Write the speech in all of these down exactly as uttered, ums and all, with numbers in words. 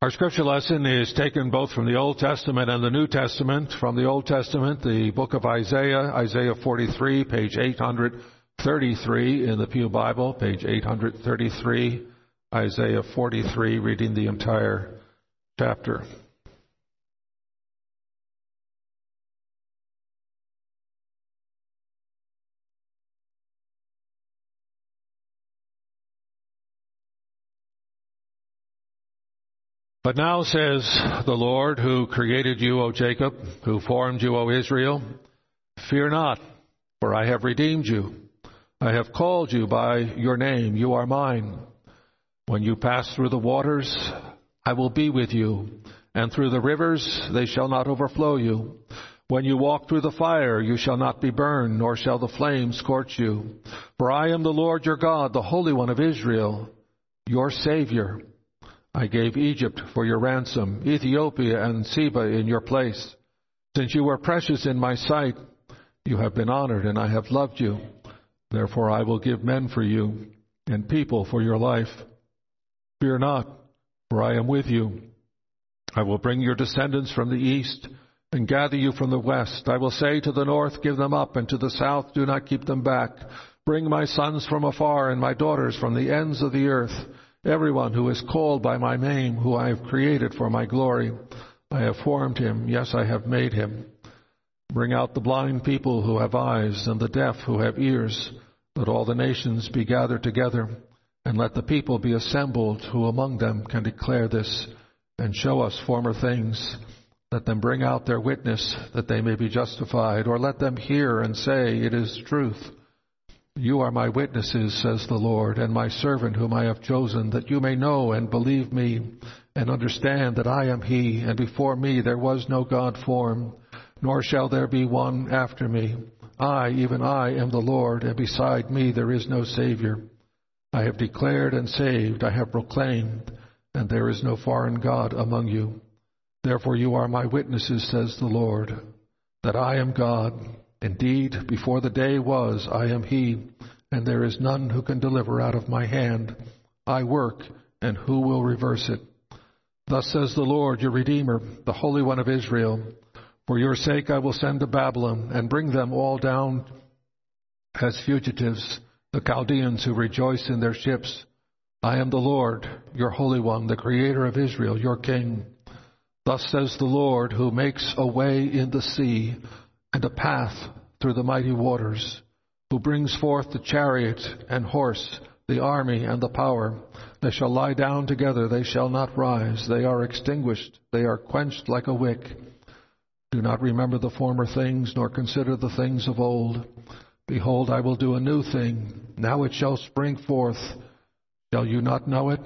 Our scripture lesson is taken both from the Old Testament and the New Testament. From the Old Testament, the book of Isaiah, Isaiah forty-three, page eight hundred thirty-three in the Pew Bible, page eight hundred thirty-three, Isaiah forty-three, reading the entire chapter. But now, says the Lord, who created you, O Jacob, who formed you, O Israel, fear not, for I have redeemed you. I have called you by your name. You are mine. When you pass through the waters, I will be with you, and through the rivers they shall not overflow you. When you walk through the fire, you shall not be burned, nor shall the flame scorch you. For I am the Lord your God, the Holy One of Israel, your Savior. I gave Egypt for your ransom, Ethiopia and Seba in your place. Since you were precious in my sight, you have been honored, and I have loved you. Therefore I will give men for you, and people for your life. Fear not, for I am with you. I will bring your descendants from the east, and gather you from the west. I will say to the north, give them up, and to the south, do not keep them back. Bring my sons from afar, and my daughters from the ends of the earth. Everyone who is called by my name, who I have created for my glory, I have formed him, yes, I have made him. Bring out the blind people who have eyes, and the deaf who have ears. Let all the nations be gathered together, and let the people be assembled, who among them can declare this, and show us former things. Let them bring out their witness, that they may be justified, or let them hear and say, it is truth. You are my witnesses, says the Lord, and my servant whom I have chosen, that you may know and believe me, and understand that I am he, and before me there was no God formed, nor shall there be one after me. I, even I, am the Lord, and beside me there is no Savior. I have declared and saved, I have proclaimed, and there is no foreign God among you. Therefore you are my witnesses, says the Lord, that I am God. Indeed, before the day was, I am he, and there is none who can deliver out of my hand. I work, and who will reverse it? Thus says the Lord, your Redeemer, the Holy One of Israel. For your sake I will send to Babylon, and bring them all down as fugitives, the Chaldeans who rejoice in their ships. I am the Lord, your Holy One, the Creator of Israel, your King. Thus says the Lord, who makes a way in the sea, and a path through the mighty waters, who brings forth the chariot and horse, the army and the power. They shall lie down together, they shall not rise. They are extinguished, they are quenched like a wick. Do not remember the former things, nor consider the things of old. Behold, I will do a new thing. Now it shall spring forth. Shall you not know it?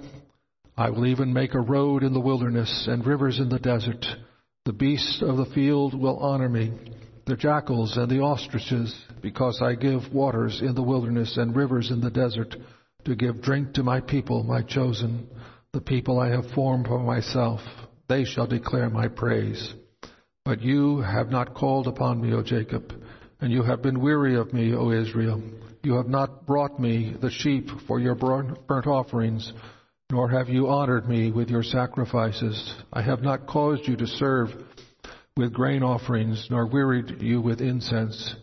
I will even make a road in the wilderness, and rivers in the desert. The beasts of the field will honor me, the jackals and the ostriches, because I give waters in the wilderness and rivers in the desert to give drink to my people, my chosen, the people I have formed for myself. They shall declare my praise. But you have not called upon me, O Jacob, and you have been weary of me, O Israel. You have not brought me the sheep for your burnt offerings, nor have you honored me with your sacrifices. I have not caused you to serve with grain offerings, nor wearied you with incense.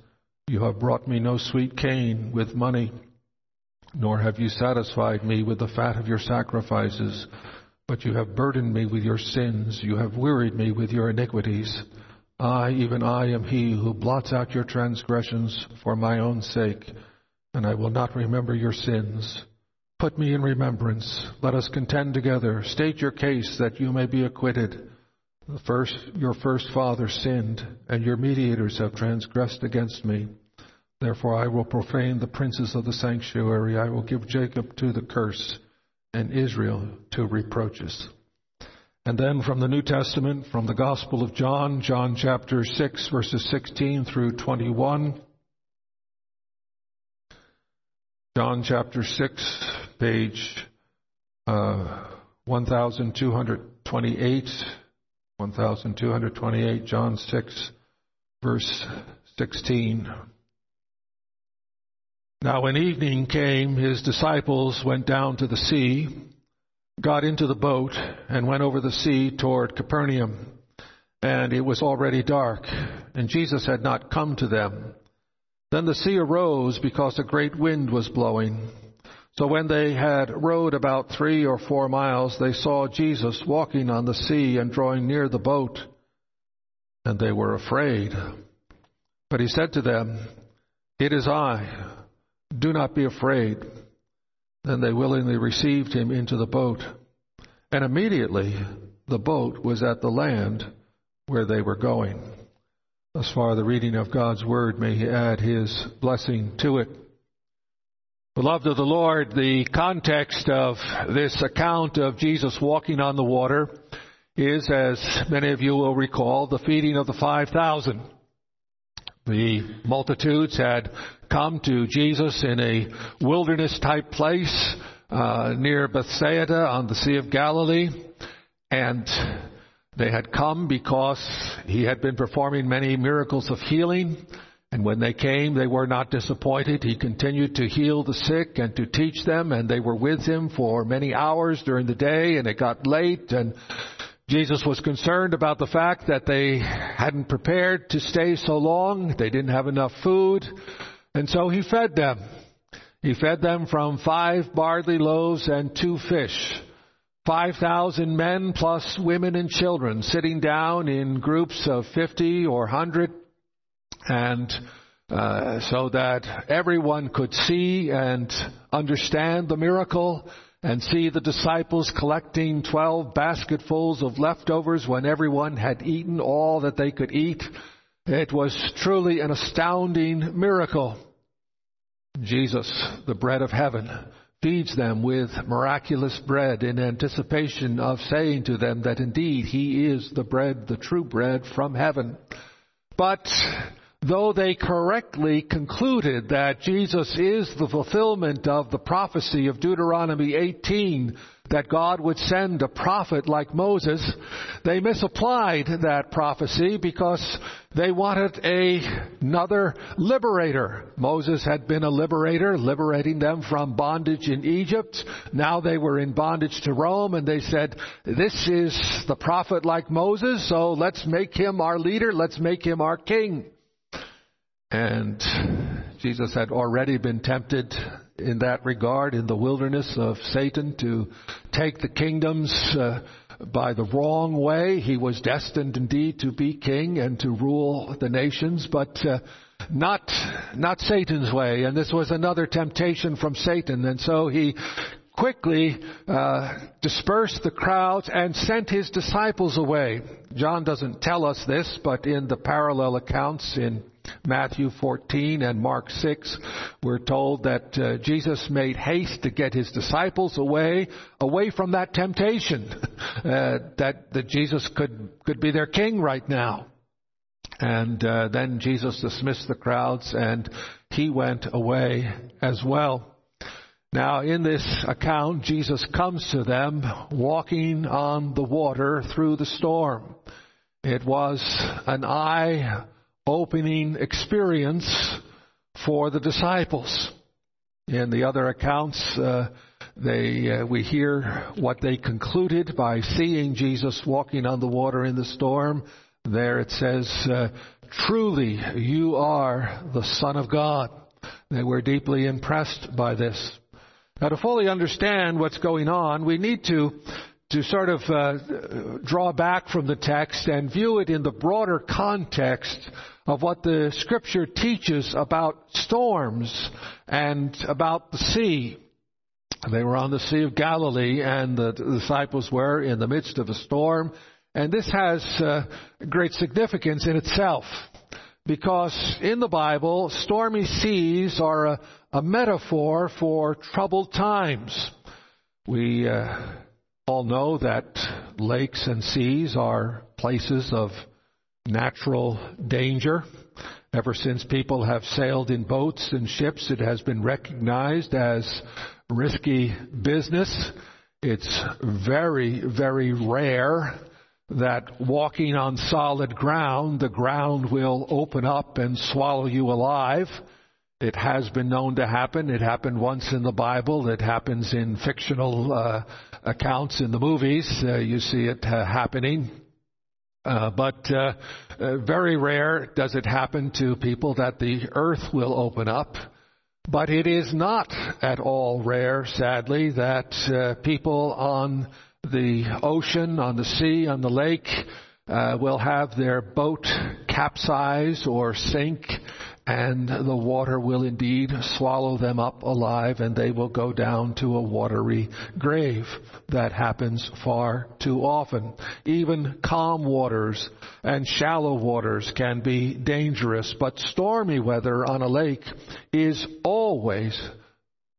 You have brought me no sweet cane with money, nor have you satisfied me with the fat of your sacrifices. But you have burdened me with your sins, you have wearied me with your iniquities. I, even I, am he who blots out your transgressions for my own sake, and I will not remember your sins. Put me in remembrance, let us contend together, state your case that you may be acquitted. The first, your first father sinned, and your mediators have transgressed against me. Therefore I will profane the princes of the sanctuary. I will give Jacob to the curse, and Israel to reproaches. And then from the New Testament, from the Gospel of John, John chapter six, verses sixteen through twenty-one. John chapter six, page uh, one thousand two hundred twenty-eight. one thousand two hundred twenty-eight, John six, verse sixteen. Now when evening came, his disciples went down to the sea, got into the boat and went over the sea toward Capernaum, and it was already dark, and Jesus had not come to them. Then the sea arose because a great wind was blowing. So when they had rowed about three or four miles, they saw Jesus walking on the sea and drawing near the boat, and they were afraid. But he said to them, "It is I. Do not be afraid." Then they willingly received him into the boat, and immediately the boat was at the land where they were going. Thus far, the reading of God's word. May he add his blessing to it. Beloved of the Lord, the context of this account of Jesus walking on the water is, as many of you will recall, the feeding of the five thousand. The multitudes had come to Jesus in a wilderness-type place uh, near Bethsaida on the Sea of Galilee, and they had come because he had been performing many miracles of healing. And when they came, they were not disappointed. He continued to heal the sick and to teach them, and they were with him for many hours during the day, and it got late, and Jesus was concerned about the fact that they hadn't prepared to stay so long. They didn't have enough food, and so he fed them. He fed them from five barley loaves and two fish. five thousand men plus women and children sitting down in groups of fifty or one hundred. And uh, so that everyone could see and understand the miracle and see the disciples collecting twelve basketfuls of leftovers when everyone had eaten all that they could eat. It was truly an astounding miracle. Jesus, the bread of heaven, feeds them with miraculous bread in anticipation of saying to them that indeed he is the bread, the true bread from heaven. But though they correctly concluded that Jesus is the fulfillment of the prophecy of Deuteronomy eighteen, that God would send a prophet like Moses, they misapplied that prophecy because they wanted a, another liberator. Moses had been a liberator, liberating them from bondage in Egypt. Now they were in bondage to Rome, and they said, "This is the prophet like Moses, so let's make him our leader, let's make him our king." And Jesus had already been tempted in that regard in the wilderness of Satan to take the kingdoms uh, by the wrong way. He was destined indeed to be king and to rule the nations, but uh, not not Satan's way. And this was another temptation from Satan. And so he quickly uh, dispersed the crowds and sent his disciples away. John doesn't tell us this, but in the parallel accounts in Matthew fourteen and Mark six, we're told that uh, Jesus made haste to get his disciples away, away from that temptation, uh, that, that Jesus could, could be their king right now. And uh, then Jesus dismissed the crowds and he went away as well. Now in this account, Jesus comes to them walking on the water through the storm. It was an eye opening experience for the disciples. In the other accounts, uh, they uh, we hear what they concluded by seeing Jesus walking on the water in the storm. There it says, uh, "Truly you are the Son of God." They were deeply impressed by this. Now, to fully understand what's going on, we need to to sort of uh, draw back from the text and view it in the broader context of what the Scripture teaches about storms and about the sea. They were on the Sea of Galilee, and the disciples were in the midst of a storm. And this has uh, great significance in itself, because in the Bible, stormy seas are a, a metaphor for troubled times. We uh, all know that lakes and seas are places of natural danger. Ever since people have sailed in boats and ships, it has been recognized as risky business. It's very, very rare that walking on solid ground, the ground will open up and swallow you alive. It has been known to happen. It happened once in the Bible. It happens in fictional uh, accounts in the movies. Uh, you see it uh, happening. Uh, but uh, uh, very rare does it happen to people that the earth will open up. But it is not at all rare, sadly, that uh, people on the ocean, on the sea, on the lake, uh, will have their boat capsize or sink, and the water will indeed swallow them up alive, and they will go down to a watery grave. That happens far too often. Even calm waters and shallow waters can be dangerous, but stormy weather on a lake is always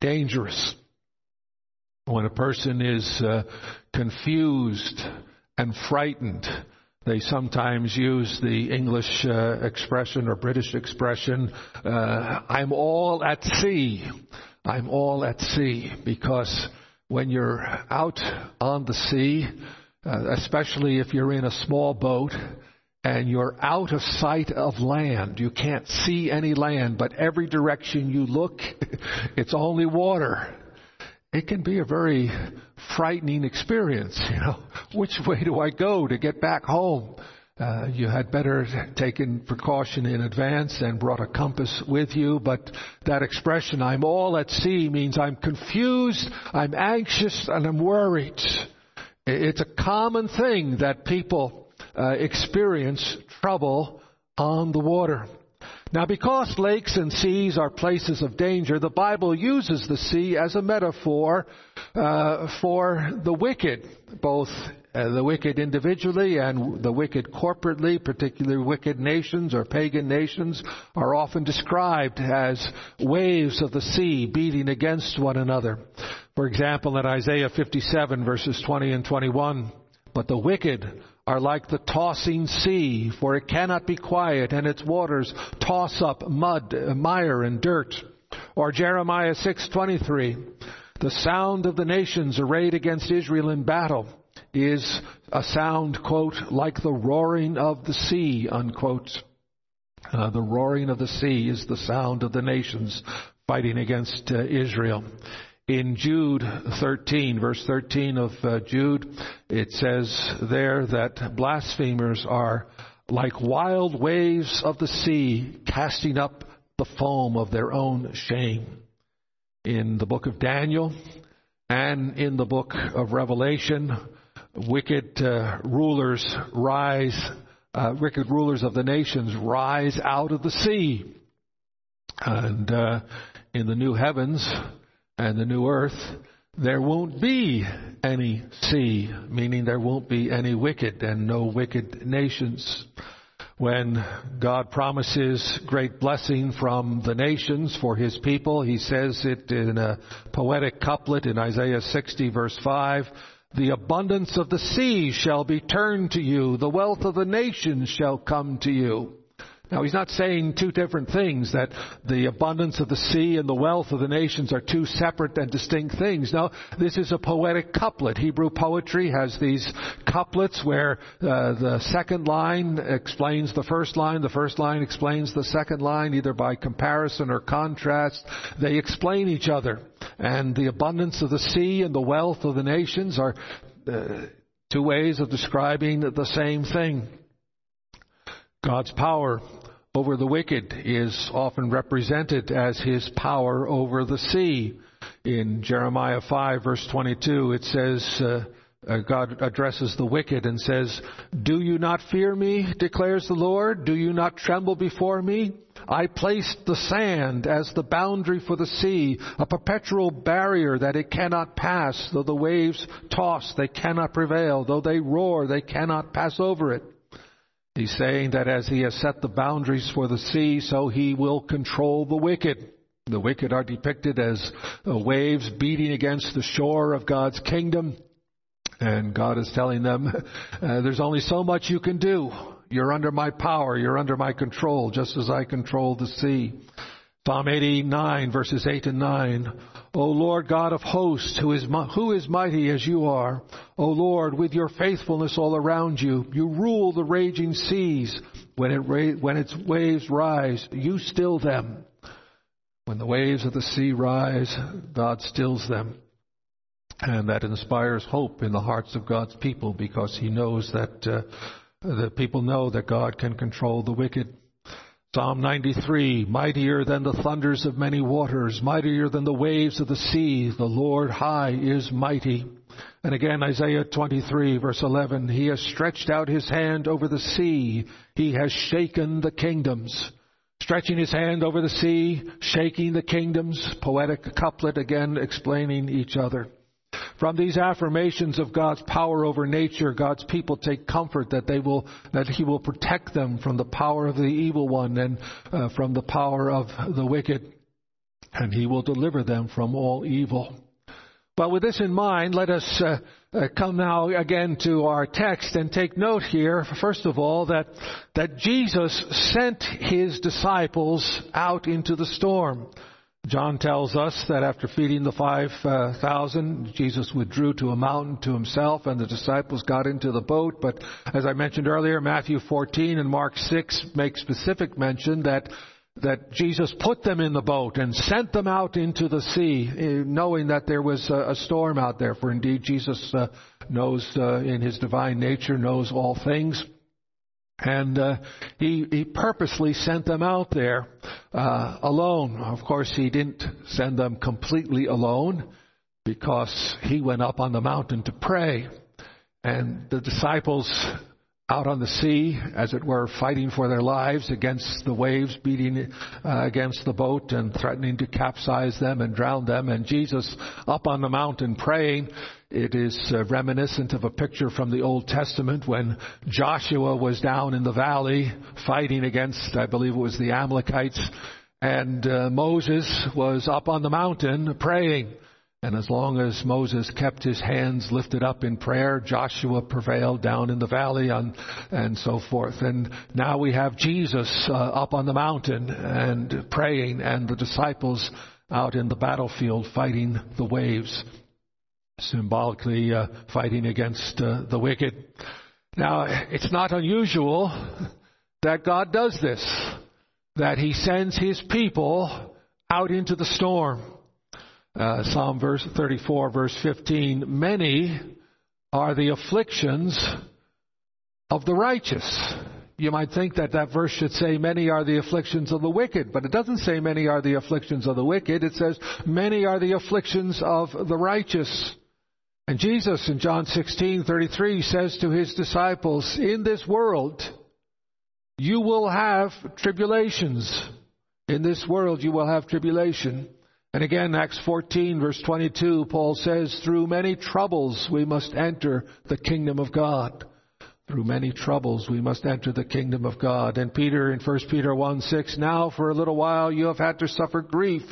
dangerous. When a person is uh, confused and frightened, they sometimes use the English uh, expression or British expression, uh, I'm all at sea. I'm all at sea. Because when you're out on the sea, uh, especially if you're in a small boat and you're out of sight of land, you can't see any land, but every direction you look, it's only water. It can be a very frightening experience, you know. Which way do I go to get back home? Uh, you had better taken precaution in advance and brought a compass with you, but that expression, I'm all at sea, means I'm confused, I'm anxious, and I'm worried. It's a common thing that people uh, experience trouble on the water. Now, because lakes and seas are places of danger, the Bible uses the sea as a metaphor uh, for the wicked, both uh, the wicked individually and the wicked corporately. Particularly wicked nations or pagan nations are often described as waves of the sea beating against one another. For example, in Isaiah fifty-seven, verses twenty and twenty-one, but the wicked are like the tossing sea, for it cannot be quiet, and its waters toss up mud, mire, and dirt. Or Jeremiah six twenty-three, the sound of the nations arrayed against Israel in battle is a sound, quote, like the roaring of the sea, unquote. Uh, the roaring of the sea is the sound of the nations fighting against uh, Israel. In Jude thirteen, verse thirteen of uh, Jude, it says there that blasphemers are like wild waves of the sea, casting up the foam of their own shame. In the book of Daniel and in the book of Revelation, wicked uh, rulers rise, uh, wicked rulers of the nations rise out of the sea. And uh, in the new heavens and the new earth, there won't be any sea, meaning there won't be any wicked and no wicked nations. When God promises great blessing from the nations for his people, he says it in a poetic couplet in Isaiah sixty, verse five, the abundance of the sea shall be turned to you, the wealth of the nations shall come to you. Now, he's not saying two different things, that the abundance of the sea and the wealth of the nations are two separate and distinct things. No, this is a poetic couplet. Hebrew poetry has these couplets where uh, the second line explains the first line, the first line explains the second line, either by comparison or contrast. They explain each other. And the abundance of the sea and the wealth of the nations are uh, two ways of describing the same thing. God's power over the wicked is often represented as his power over the sea. In Jeremiah five, verse twenty-two, it says, uh, uh, God addresses the wicked and says, do you not fear me, declares the Lord? Do you not tremble before me? I placed the sand as the boundary for the sea, a perpetual barrier that it cannot pass. Though the waves toss, they cannot prevail. Though they roar, they cannot pass over it. He's saying that as he has set the boundaries for the sea, so he will control the wicked. The wicked are depicted as waves beating against the shore of God's kingdom. And God is telling them, uh, there's only so much you can do. You're under my power. You're under my control, just as I control the sea. Psalm eighty-nine, verses eight and nine. O Lord God of hosts, who is who is mighty as you are, O Lord, with your faithfulness all around you, you rule the raging seas. When it when its waves rise, you still them. When the waves of the sea rise, God stills them. And that inspires hope in the hearts of God's people, because he knows that uh, the people know that God can control the wicked. Psalm ninety-three, mightier than the thunders of many waters, mightier than the waves of the sea, the Lord high is mighty. And again, Isaiah twenty-three, verse eleven, he has stretched out his hand over the sea, he has shaken the kingdoms. Stretching his hand over the sea, shaking the kingdoms, poetic couplet again explaining each other. From these affirmations of God's power over nature, God's people take comfort that they will, that he will protect them from the power of the evil one and uh, from the power of the wicked, and he will deliver them from all evil. Well, with this in mind, let us uh, uh, come now again to our text and take note here, first of all, that, that Jesus sent his disciples out into the storm. John tells us that after feeding the five thousand, Jesus withdrew to a mountain to himself, and the disciples got into the boat. But as I mentioned earlier, Matthew fourteen and Mark six make specific mention that, that Jesus put them in the boat and sent them out into the sea, knowing that there was a, a storm out there. For indeed, Jesus uh, knows uh, in his divine nature, knows all things. And uh, he, he purposely sent them out there uh, alone. Of course, he didn't send them completely alone, because he went up on the mountain to pray. And the disciples out on the sea, as it were, fighting for their lives against the waves, beating uh, against the boat and threatening to capsize them and drown them. And Jesus up on the mountain praying. It is uh, reminiscent of a picture from the Old Testament when Joshua was down in the valley fighting against, I believe it was the Amalekites, and uh, Moses was up on the mountain praying. And as long as Moses kept his hands lifted up in prayer, Joshua prevailed down in the valley and, and so forth. And now we have Jesus uh, up on the mountain and praying, and the disciples out in the battlefield fighting the waves, symbolically uh, fighting against uh, the wicked. Now, it's not unusual that God does this, that he sends his people out into the storm. Uh, Psalm verse thirty-four, verse fifteen, many are the afflictions of the righteous. You might think that that verse should say many are the afflictions of the wicked, but it doesn't say many are the afflictions of the wicked. It says many are the afflictions of the righteous. And Jesus in John sixteen thirty-three says to his disciples, in this world you will have tribulations. In this world you will have tribulation. And again, Acts fourteen, verse twenty-two, Paul says, through many troubles we must enter the kingdom of God. Through many troubles we must enter the kingdom of God. And Peter in First Peter one six, now for a little while you have had to suffer grief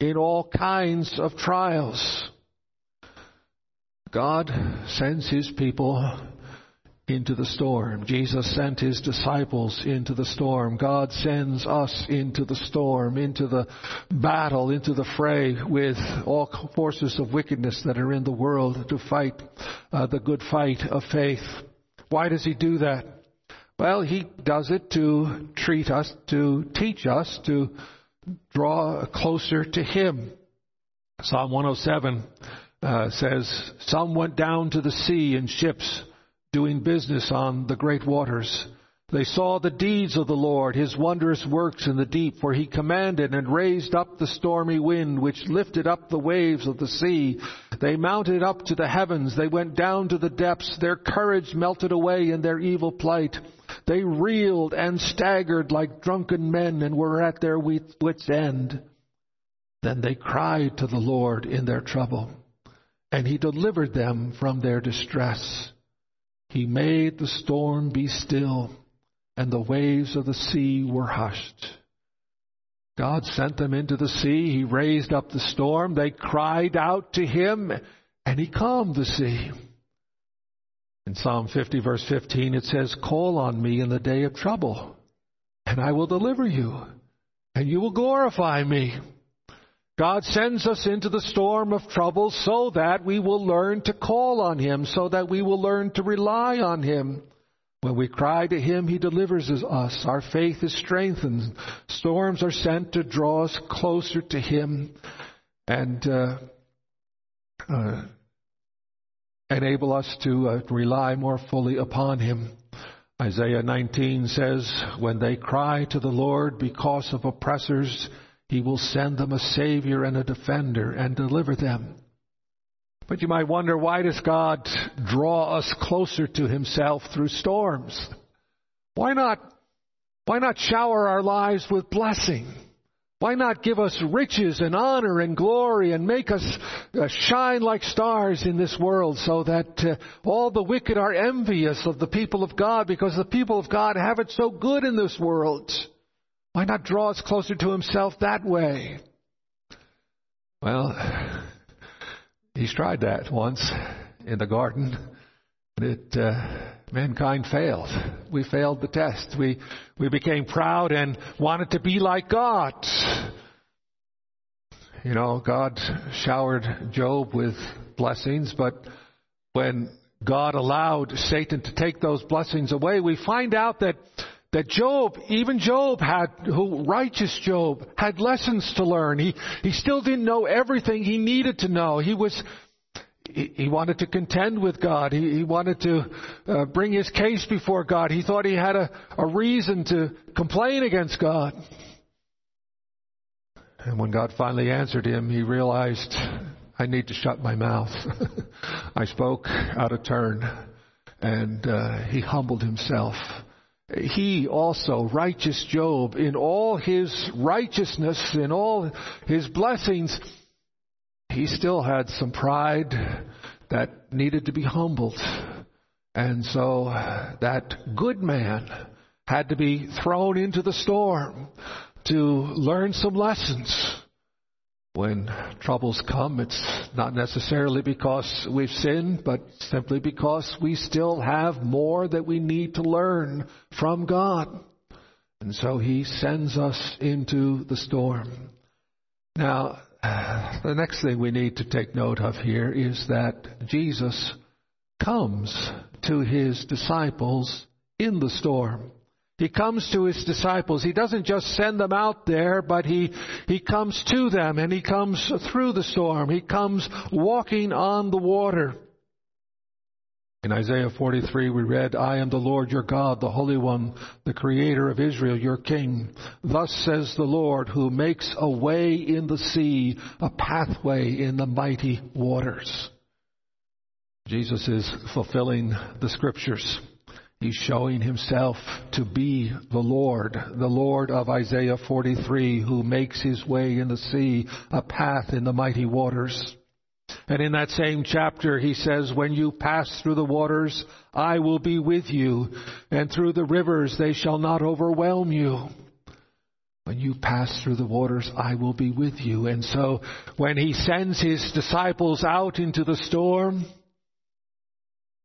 in all kinds of trials. God sends his people into the storm. Jesus sent his disciples into the storm. God sends us into the storm, into the battle, into the fray with all forces of wickedness that are in the world to fight uh, the good fight of faith. Why does he do that? Well, he does it to treat us, to teach us, to draw closer to him. Psalm one oh seven uh, says, some went down to the sea in ships, doing business on the great waters. They saw the deeds of the Lord, his wondrous works in the deep, for he commanded and raised up the stormy wind, which lifted up the waves of the sea. They mounted up to the heavens. They went down to the depths. Their courage melted away in their evil plight. They reeled and staggered like drunken men and were at their wits' end. Then they cried to the Lord in their trouble, and he delivered them from their distress. He made the storm be still, and the waves of the sea were hushed. God sent them into the sea. He raised up the storm. They cried out to him, and he calmed the sea. In Psalm fifty, verse fifteen, it says, call on me in the day of trouble, and I will deliver you, and you will glorify me. God sends us into the storm of trouble so that we will learn to call on him, so that we will learn to rely on him. When we cry to him, he delivers us. Our faith is strengthened. Storms are sent to draw us closer to him. And uh, uh, enable us to uh, rely more fully upon him. Isaiah nineteen says, when they cry to the Lord because of oppressors, he will send them a Savior and a defender and deliver them. But you might wonder, why does God draw us closer to himself through storms? Why not, why not shower our lives with blessing? Why not give us riches and honor and glory and make us shine like stars in this world, so that uh, all the wicked are envious of the people of God, because the people of God have it so good in this world? Why not draw us closer to himself that way? Well, he's tried that once in the garden, and it, uh, mankind failed. We failed the test. We we became proud and wanted to be like God. You know, God showered Job with blessings, but when God allowed Satan to take those blessings away, we find out that That Job, even Job had, who, righteous Job, had lessons to learn. He he still didn't know everything he needed to know. He was, he, he wanted to contend with God. He, he wanted to uh, bring his case before God. He thought he had a, a reason to complain against God. And when God finally answered him, he realized, I need to shut my mouth. I spoke out of turn. And uh, he humbled himself. He also, righteous Job, in all his righteousness, in all his blessings, he still had some pride that needed to be humbled. And so that good man had to be thrown into the storm to learn some lessons. When troubles come, it's not necessarily because we've sinned, but simply because we still have more that we need to learn from God. And so he sends us into the storm. Now, the next thing we need to take note of here is that Jesus comes to his disciples in the storm. He comes to his disciples. He doesn't just send them out there, but he, he comes to them, and he comes through the storm. He comes walking on the water. In Isaiah forty-three, we read, I am the Lord your God, the Holy One, the Creator of Israel, your King. Thus says the Lord, who makes a way in the sea, a pathway in the mighty waters. Jesus is fulfilling the Scriptures. He's showing himself to be the Lord, the Lord of Isaiah forty-three, who makes his way in the sea, a path in the mighty waters. And in that same chapter, he says, when you pass through the waters, I will be with you, and through the rivers, they shall not overwhelm you. When you pass through the waters, I will be with you. And so when he sends his disciples out into the storm,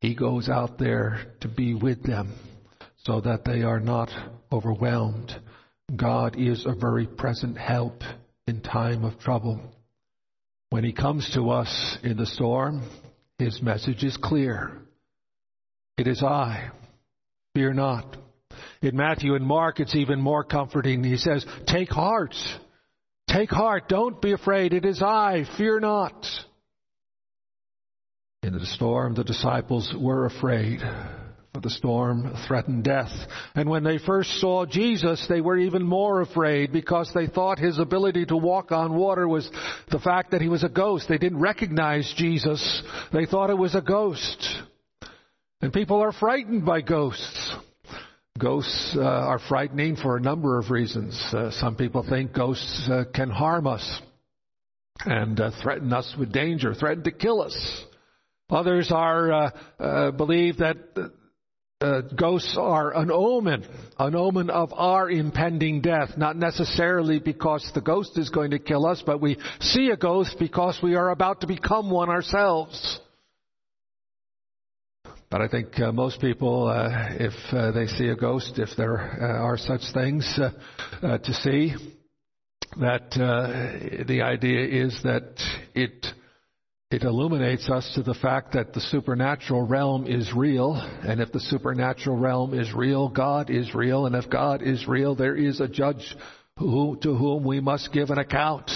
he goes out there to be with them so that they are not overwhelmed. God is a very present help in time of trouble. When he comes to us in the storm, his message is clear. It is I, fear not. In Matthew and Mark, it's even more comforting. He says, take heart, take heart, don't be afraid. It is I, fear not. In the storm, the disciples were afraid, for the storm threatened death. And when they first saw Jesus, they were even more afraid, because they thought his ability to walk on water was the fact that he was a ghost. They didn't recognize Jesus. They thought it was a ghost. And people are frightened by ghosts. Ghosts uh, are frightening for a number of reasons. Uh, some people think ghosts uh, can harm us and uh, threaten us with danger, threaten to kill us. Others are uh, uh, believe that uh, ghosts are an omen, an omen of our impending death, not necessarily because the ghost is going to kill us, but we see a ghost because we are about to become one ourselves. But I think uh, most people, uh, if uh, they see a ghost, if there uh, are such things uh, uh, to see, that uh, the idea is that it... It illuminates us to the fact that the supernatural realm is real, and if the supernatural realm is real, God is real, and if God is real, there is a judge who, to whom we must give an account.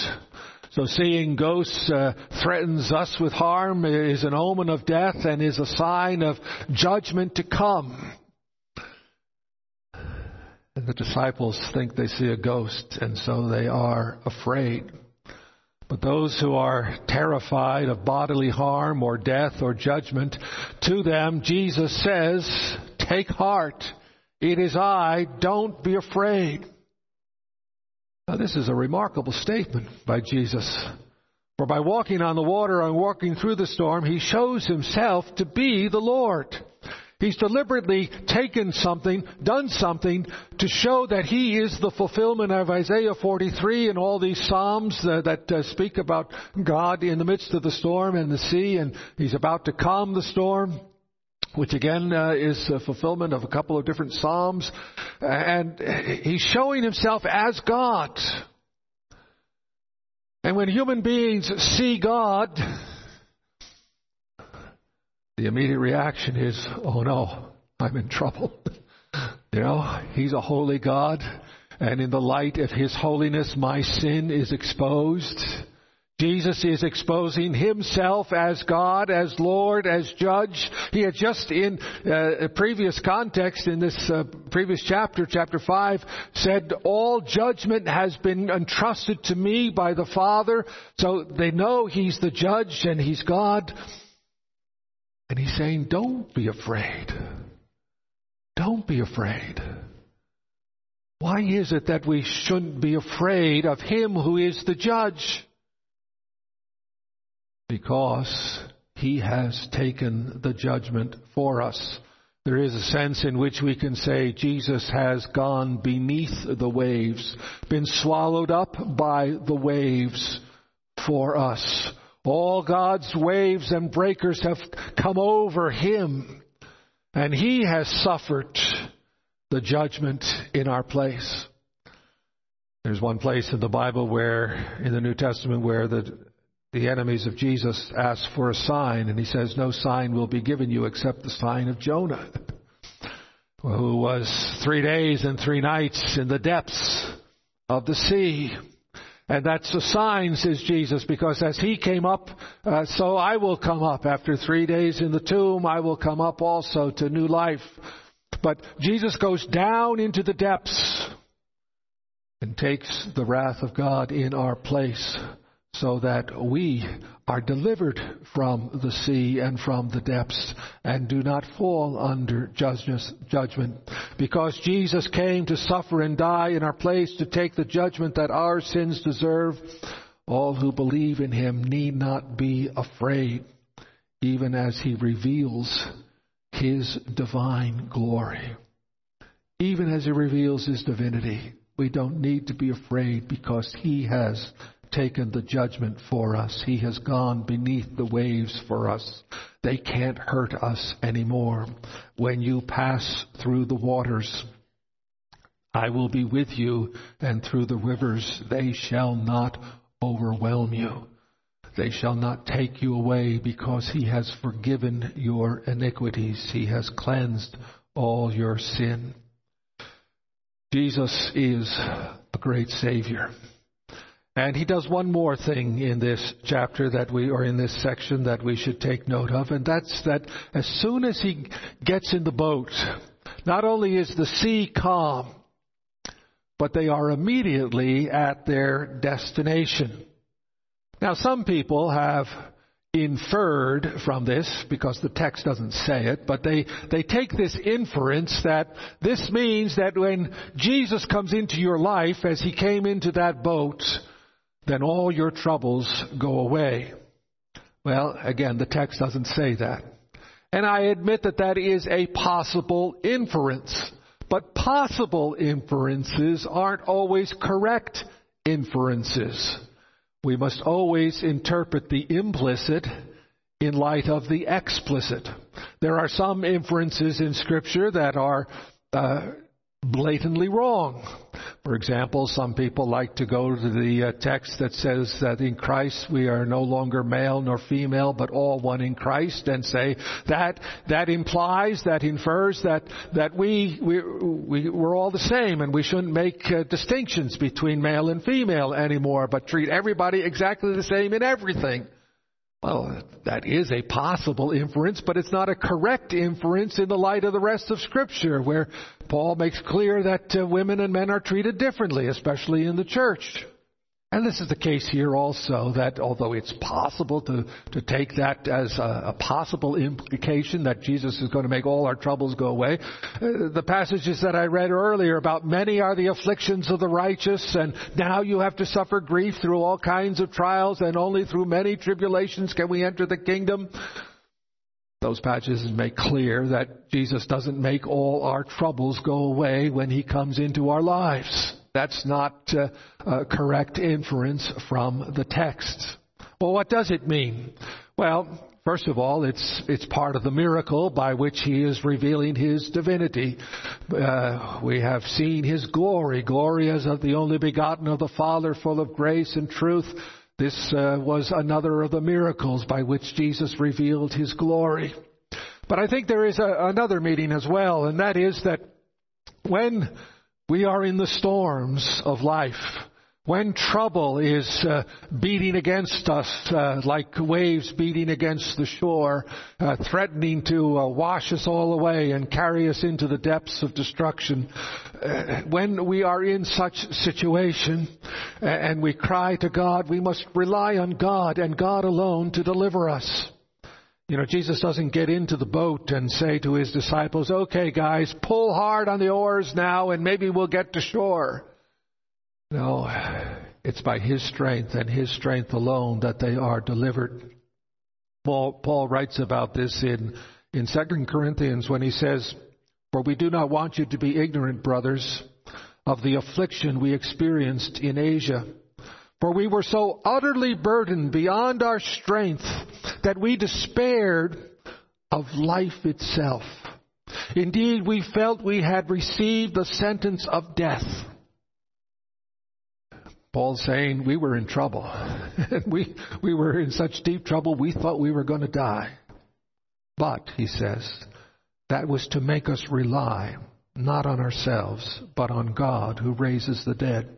So seeing ghosts uh, threatens us with harm, is an omen of death, and is a sign of judgment to come. And the disciples think they see a ghost, and so they are afraid. But those who are terrified of bodily harm or death or judgment, to them Jesus says, "Take heart, it is I, don't be afraid." Now, this is a remarkable statement by Jesus. For by walking on the water and walking through the storm, he shows himself to be the Lord. He's deliberately taken something, done something, to show that he is the fulfillment of Isaiah forty-three and all these Psalms uh, that uh, speak about God in the midst of the storm and the sea, and he's about to calm the storm, which again uh, is a fulfillment of a couple of different Psalms. And he's showing himself as God. And when human beings see God, the immediate reaction is, oh no, I'm in trouble. You know, he's a holy God, and in the light of his holiness, my sin is exposed. Jesus is exposing himself as God, as Lord, as Judge. He had just in uh, a previous context, in this uh, previous chapter, chapter five, said, all judgment has been entrusted to me by the Father. So they know he's the Judge and he's God. And he's saying, don't be afraid. Don't be afraid. Why is it that we shouldn't be afraid of him who is the Judge? Because he has taken the judgment for us. There is a sense in which we can say Jesus has gone beneath the waves, been swallowed up by the waves for us. All God's waves and breakers have come over him, and he has suffered the judgment in our place. There's one place in the Bible where, in the New Testament, where the The enemies of Jesus ask for a sign, and he says, no sign will be given you except the sign of Jonah, who was three days and three nights in the depths of the sea. And that's a sign, says Jesus, because as he came up, uh, so I will come up. After three days in the tomb, I will come up also to new life. But Jesus goes down into the depths and takes the wrath of God in our place, so that we are delivered from the sea and from the depths and do not fall under judgment. Because Jesus came to suffer and die in our place to take the judgment that our sins deserve, all who believe in him need not be afraid, even as he reveals his divine glory. Even as he reveals his divinity, we don't need to be afraid because he has taken the judgment for us. He has gone beneath the waves for us. They can't hurt us anymore. When you pass through the waters, I will be with you, and through the rivers, they shall not overwhelm you. They shall not take you away, because he has forgiven your iniquities. He has cleansed all your sin. Jesus is a great Savior. And he does one more thing in this chapter that we, or in this section, that we should take note of, and that's that as soon as he gets in the boat, not only is the sea calm, but they are immediately at their destination. Now, some people have inferred from this, because the text doesn't say it, but they, they take this inference that this means that when Jesus comes into your life, as he came into that boat, then all your troubles go away. Well, again, the text doesn't say that. And I admit that that is a possible inference. But possible inferences aren't always correct inferences. We must always interpret the implicit in light of the explicit. There are some inferences in Scripture that are uh, blatantly wrong. For example, some people like to go to the uh, text that says that in Christ we are no longer male nor female, but all one in Christ, and say that that implies, that infers that that we we, we we're all the same, and we shouldn't make uh, distinctions between male and female anymore, but treat everybody exactly the same in everything. Well, that is a possible inference, but it's not a correct inference in the light of the rest of Scripture, where Paul makes clear that uh, women and men are treated differently, especially in the church. And this is the case here also, that although it's possible to, to take that as a, a possible implication that Jesus is going to make all our troubles go away, uh, the passages that I read earlier about many are the afflictions of the righteous, and now you have to suffer grief through all kinds of trials, and only through many tribulations can we enter the kingdom. Those passages make clear that Jesus doesn't make all our troubles go away when he comes into our lives. That's not uh, a correct inference from the text. Well, what does it mean? Well, first of all, it's it's part of the miracle by which he is revealing his divinity. Uh, we have seen his glory. Glory as of the only begotten of the Father, full of grace and truth. This uh, was another of the miracles by which Jesus revealed his glory. But I think there is a, another meaning as well, and that is that when we are in the storms of life, when trouble is uh, beating against us uh, like waves beating against the shore, uh, threatening to uh, wash us all away and carry us into the depths of destruction. Uh, when we are in such situation and we cry to God, we must rely on God and God alone to deliver us. You know, Jesus doesn't get into the boat and say to his disciples, "Okay, guys, pull hard on the oars now and maybe we'll get to shore." No, it's by his strength and his strength alone that they are delivered. Paul, Paul writes about this in, in Second Corinthians when he says, "For we do not want you to be ignorant, brothers, of the affliction we experienced in Asia. For we were so utterly burdened beyond our strength that we despaired of life itself. Indeed, we felt we had received the sentence of death." Paul's saying we were in trouble. we, we were in such deep trouble we thought we were going to die. But, he says, that was to make us rely not on ourselves, but on God who raises the dead.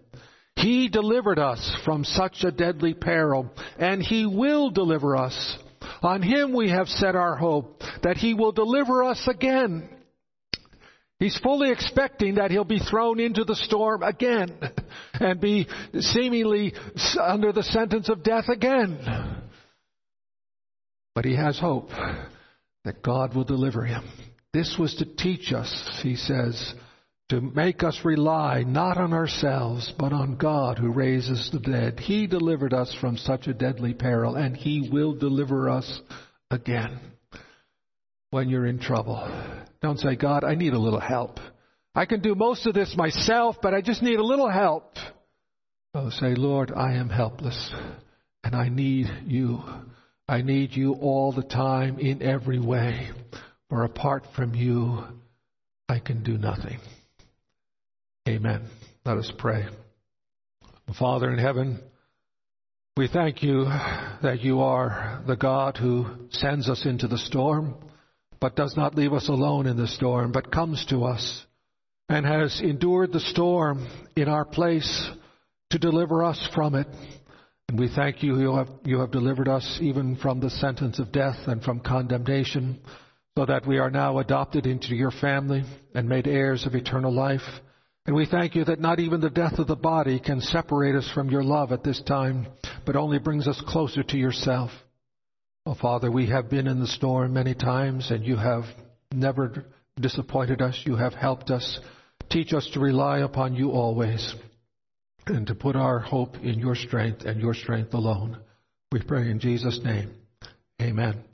He delivered us from such a deadly peril, and he will deliver us. On him we have set our hope, that he will deliver us again. He's fully expecting that he'll be thrown into the storm again and be seemingly under the sentence of death again. But he has hope that God will deliver him. This was to teach us, he says, to make us rely not on ourselves, but on God who raises the dead. He delivered us from such a deadly peril, and he will deliver us again. When you're in trouble, don't say, "God, I need a little help. I can do most of this myself, but I just need a little help." Oh, say, "Lord, I am helpless, and I need you. I need you all the time in every way. For apart from you, I can do nothing." Amen. Let us pray. Father in heaven, we thank you that you are the God who sends us into the storm, but does not leave us alone in the storm, but comes to us and has endured the storm in our place to deliver us from it. And we thank you, you have, you have delivered us even from the sentence of death and from condemnation, so that we are now adopted into your family and made heirs of eternal life. And we thank you that not even the death of the body can separate us from your love at this time, but only brings us closer to yourself. Oh, Father, we have been in the storm many times, and you have never disappointed us. You have helped us. Teach us to rely upon you always, and to put our hope in your strength and your strength alone. We pray in Jesus' name. Amen.